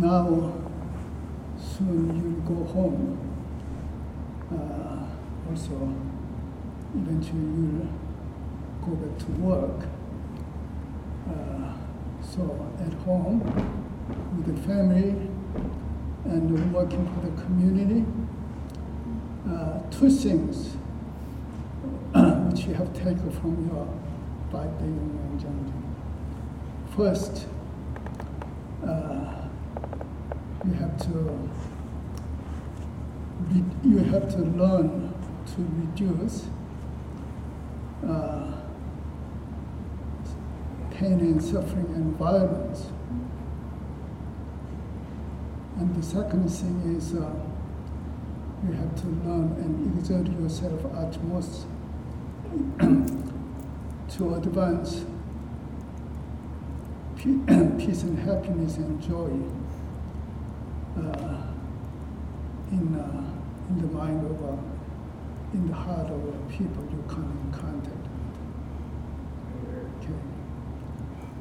now soon you'll go home. Also, eventually you'll go back to work. So at home, with the family, and working for the community, two things which you have taken from your 5-day Union journey. First, you have to learn to reduce pain and suffering and violence. And the second thing is you have to learn and exert yourself at most to advance peace and happiness and joy in the mind of, in the heart of people you come in contact with. Okay.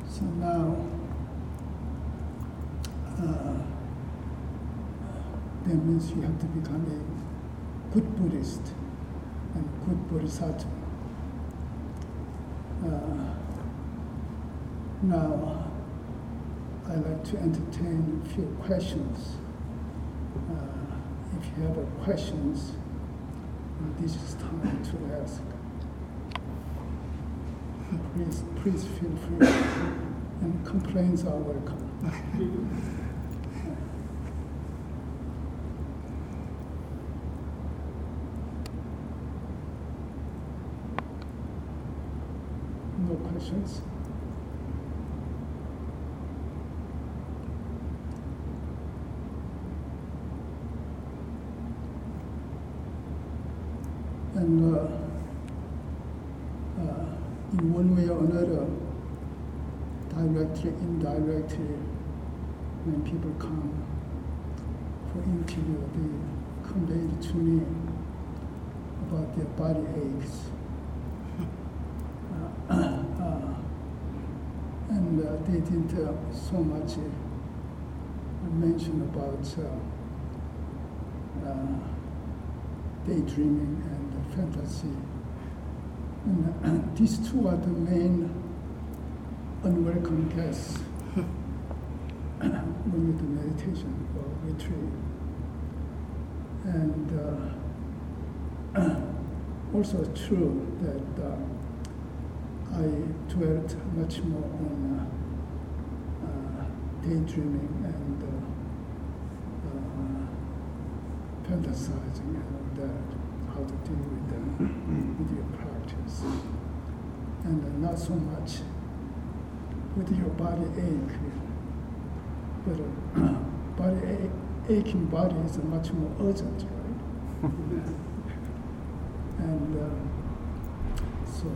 So now, that means you have to become a good Buddhist and good Bodhisattva. Now, I'd like to entertain a few questions. If you have questions, this is time to ask. Please feel free, and complaints are welcome. No questions? And in one way or another, directly, indirectly, when people come for interview, they conveyed to me about their body aches. And they didn't so much mention about daydreaming and fantasy. And these two are the main unwelcome guests when you do meditation or retreat. And also it's true that I dwelt much more on daydreaming and fantasizing and all that. How to deal with them, with your practice, and not so much with your body ache. But aching body is much more urgent, right? And so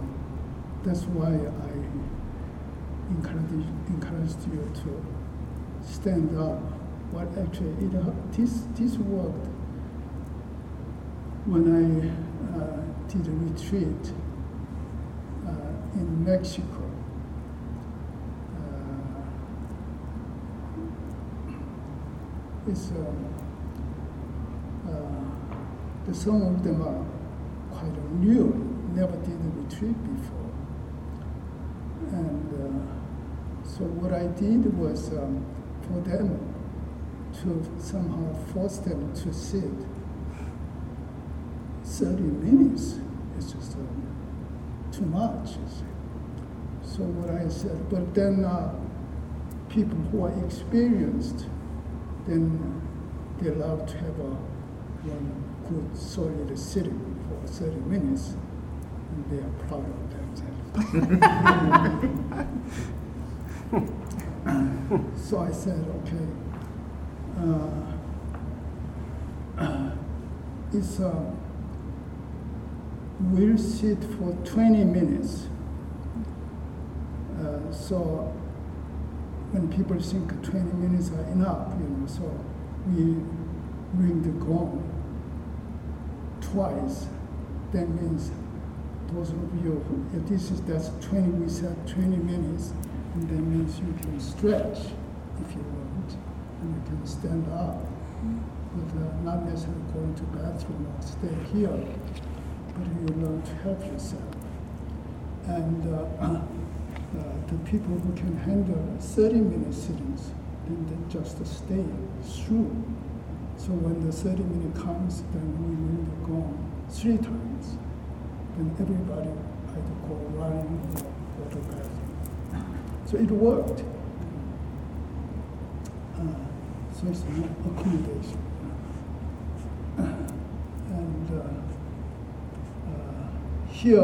that's why I encouraged you to stand up. What actually this worked. When I did a retreat in Mexico, some of them are quite new, never did a retreat before. And so what I did was for them to somehow force them to sit 30 minutes is just too much, you see. So what I said, but then people who are experienced, then they're allowed to have one good solid sitting for 30 minutes, and they are proud of themselves. So I said, okay, it's we'll sit for 20 minutes. So when people think 20 minutes are enough, so we ring the gong twice. That means those of you who, if that's 20, we said 20 minutes, and that means you can stretch if you want. and you can stand up, but not necessarily going to bathroom or stay here, but you learn to help yourself. And the people who can handle 30-minute sittings, then they just stay through. So when the 30-minute comes, then we will go three times. Then everybody either go running or go to the bathroom. So it worked. So it's an accommodation. And here, I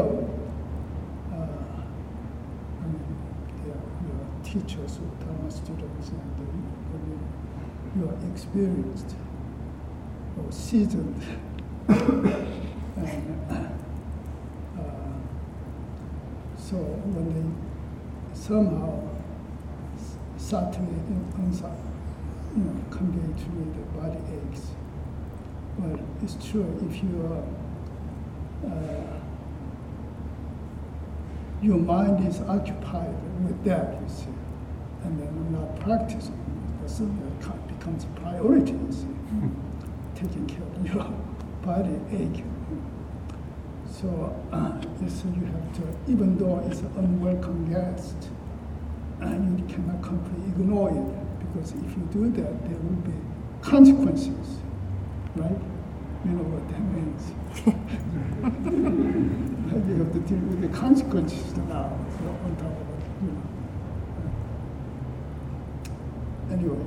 mean, there are teachers who tell my students, and you are experienced or seasoned. And, so when they somehow start to convey to me the body aches, well, it's true. If your mind is occupied with that, you see, and then I'm not practicing, so that becomes a priority, you see, taking care of your body ache. So you have to, even though it's an unwelcome guest, you cannot completely ignore it, because if you do that, there will be consequences, right? You know what that means. You have to deal with the consequences now, so on top of it, you know. Anyway,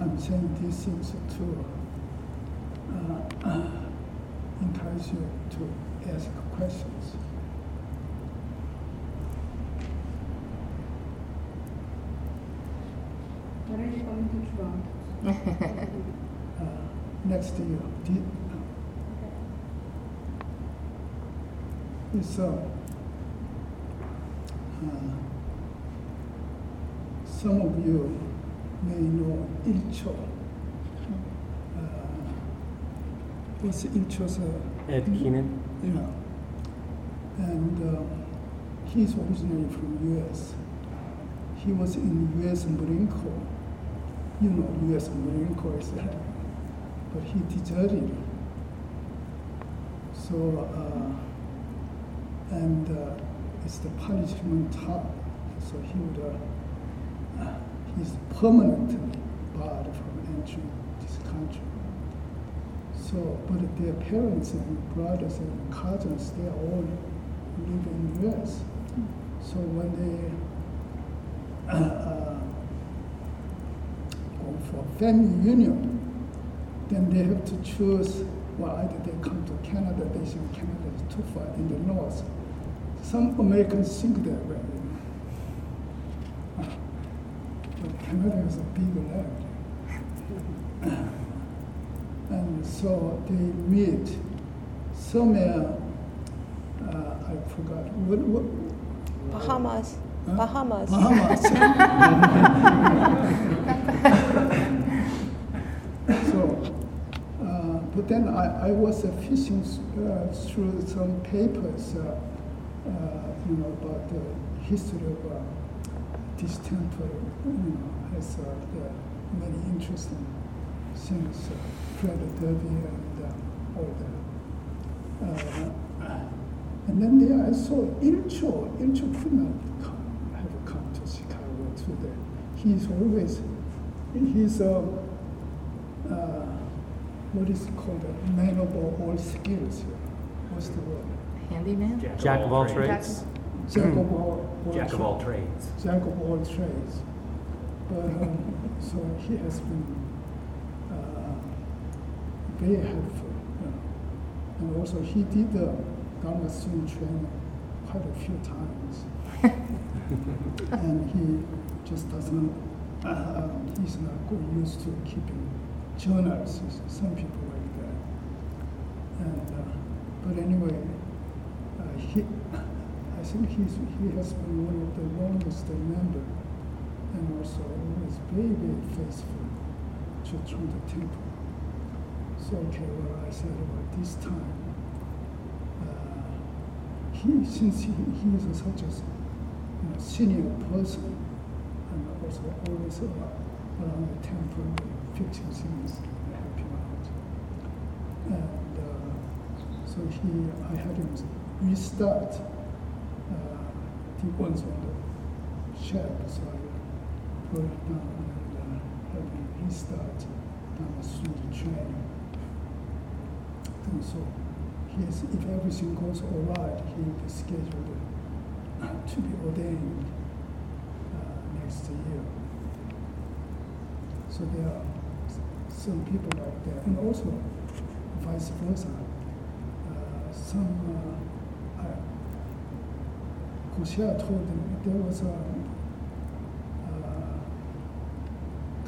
I'm saying these things to encourage you to ask questions. When are you coming to Toronto? Next year. It's some of you may know Ilcho. What's Ilcho's? Ed Keenan. Yeah. And he's originally from U.S. He was in U.S. Marine Corps. You know U.S. Marine Corps is that. But he deserted. So, it's the punishment top. So he would he's permanently barred from entering this country. So, but their parents and brothers and cousins, they all live in the U.S. So when they go for family union, then they have to choose, well, either they come to Canada, they think Canada is too far in the north. Some Americans think that way. But Canada is a big land. And so they meet somewhere, I forgot. What? Bahamas. Huh? Bahamas. So, but then I was fishing through some papers, about the history of this temple, has many interesting things, Fred Derby and all that. And then there I saw Ilcho could not come to Chicago today. He's what is it called? A man of all skills. What's the word? Handyman? Jack of all trades. Jack of all trades. But so he has been very helpful. And also he did the Ganga Sun training quite a few times. And he just doesn't, he's not good used to keeping journals, some people like that. And, but anyway, I think he has been one of the longest member, and also always very, very faithful to the temple. So, okay, well, I said, well, this time, since he is such a senior person, and also always agencies to help you out. And so I had him restart the ones on the shelf, so I put it down and had him restart Dhamma Sutra training. And so if everything goes all right, he is scheduled to be ordained next year. So there are some people out there, and also vice versa. Koshia told them there was a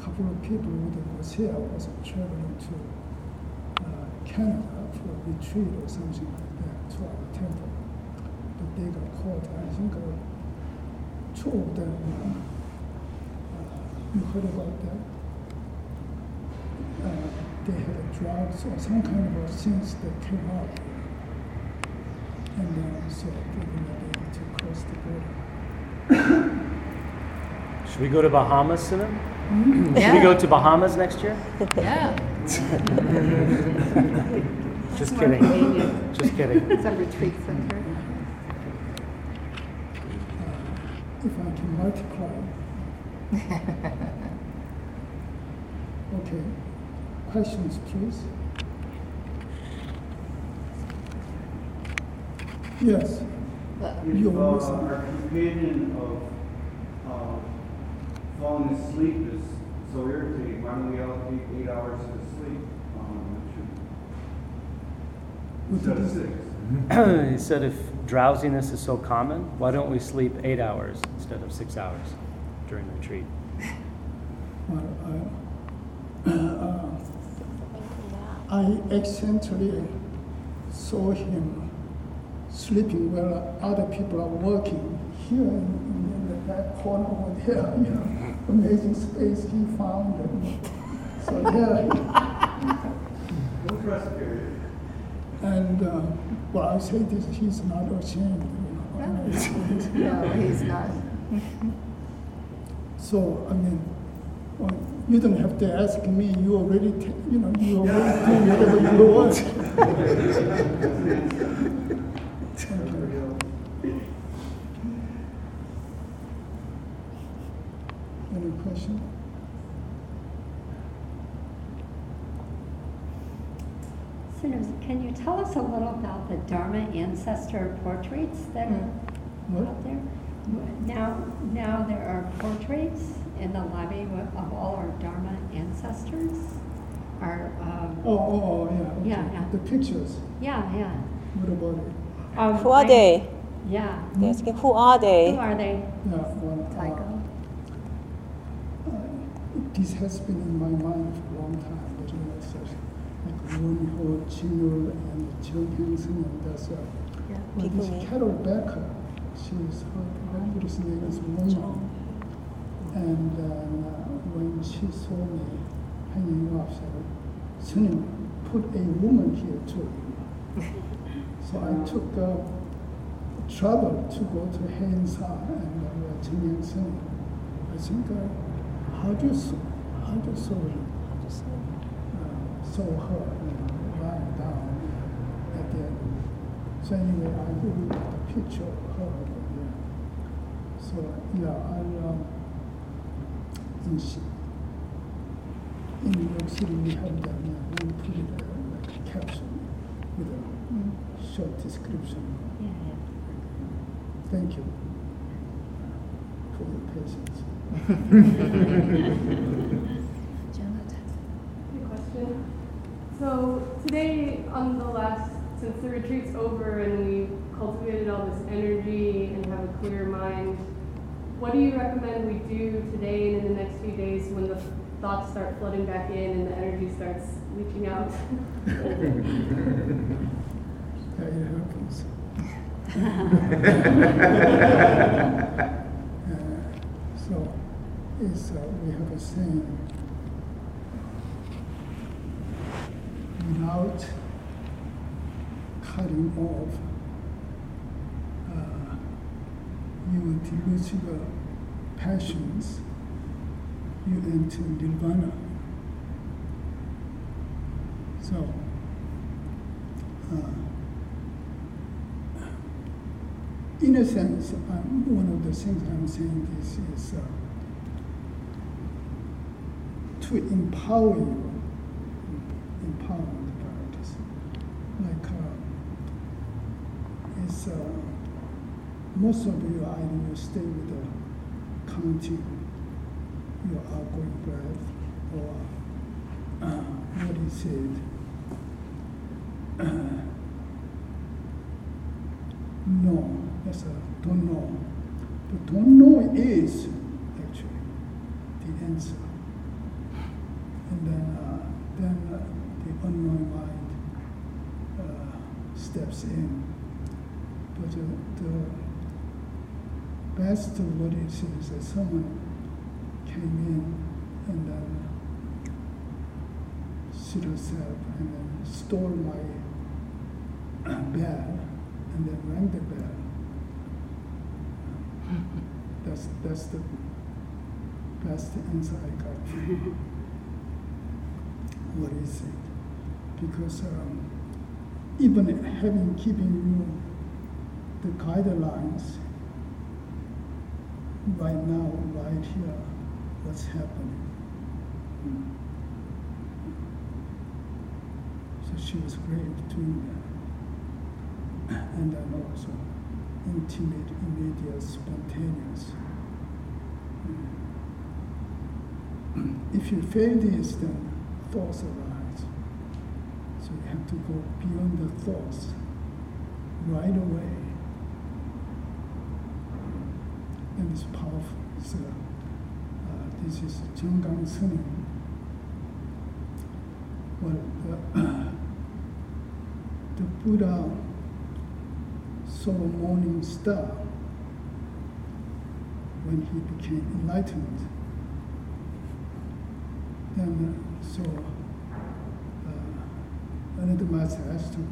couple of people with the Koshia was traveling to Canada for a retreat or something like that to our temple. But they got caught. I think two of them, you heard about that? They had drugs or some kind of things that came out, and so they were not able to cross the border. Should we go to Bahamas soon? Mm-hmm. Yeah. Should we go to Bahamas next year? Yeah. Just kidding. Just kidding. It's a retreat center. If I can multiply. Okay. Questions, please. Yes. Our companion of falling asleep is so irritating. Why don't we allocate 8 hours to sleep instead of 6? He said, if drowsiness is so common, why don't we sleep 8 hours instead of 6 hours during the retreat? I accidentally saw him sleeping while other people are working here in the back corner over there. You know, amazing space he found. So yeah. And well, I say this, he's not ashamed. You know, no, he's not. So I mean. Well, you don't have to ask me. You already, you already do whatever you want. Any question? Sinners, can you tell us a little about the Dharma ancestor portraits that are out there? Now there are portraits in the lobby of all our Dharma ancestors, our the pictures. Yeah. What about it? Who are they? Yeah. They're asking who are they? Yeah, this has been in my mind for a long time. The ancestors, like Wu Yi Ho, Jin Yu, and Zhou Yang and that's this Carol Becker. Her mother's name is Moshe. And when she saw me hanging off, she said, Sunyang, put a woman here too. So I took trouble to go to Hain Sa and Jinyang Sun. I think, Haji Su saw her lying down at the end. So anyway, I really got a picture of her. So in New York City, we have that we put it like a caption with a short description. Yeah. Thank you for your patience. Good question. So today, since the retreat's over and we've cultivated all this energy and have a clear mind, what do you recommend we do today and in the next few days when the thoughts start flooding back in and the energy starts leaking out? That happens. So we have a saying, without cutting off, you will lose your passions, you enter nirvana. So, in a sense, one of the things I'm saying is to empower you, empower the practice. Like, it's, most of you are in your state with counting your outgoing breath, or what is it? No, that's a don't know. The don't know is actually the answer. And then the unknowing mind steps in. But the best of what it is that someone came in and then sit herself and then stole my bell and then rang the bell. That's the best answer I got for you. What is it? Because even having keeping you the guidelines right now, right here, what's happening. So she was great doing that. And then also intimate, immediate, spontaneous. If you fail this, then thoughts arise. So you have to go beyond the thoughts right away. And it's powerful. It's, this is Jin Gang Sun. Well, the Buddha saw morning star when he became enlightened. Then another master asked him,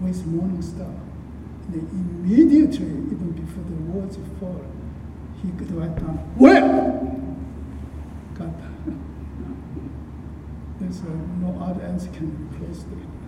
"Where's morning star?" And then immediately, even before the words fall, he could write down, "Where?" God. There's no other answer can replace that.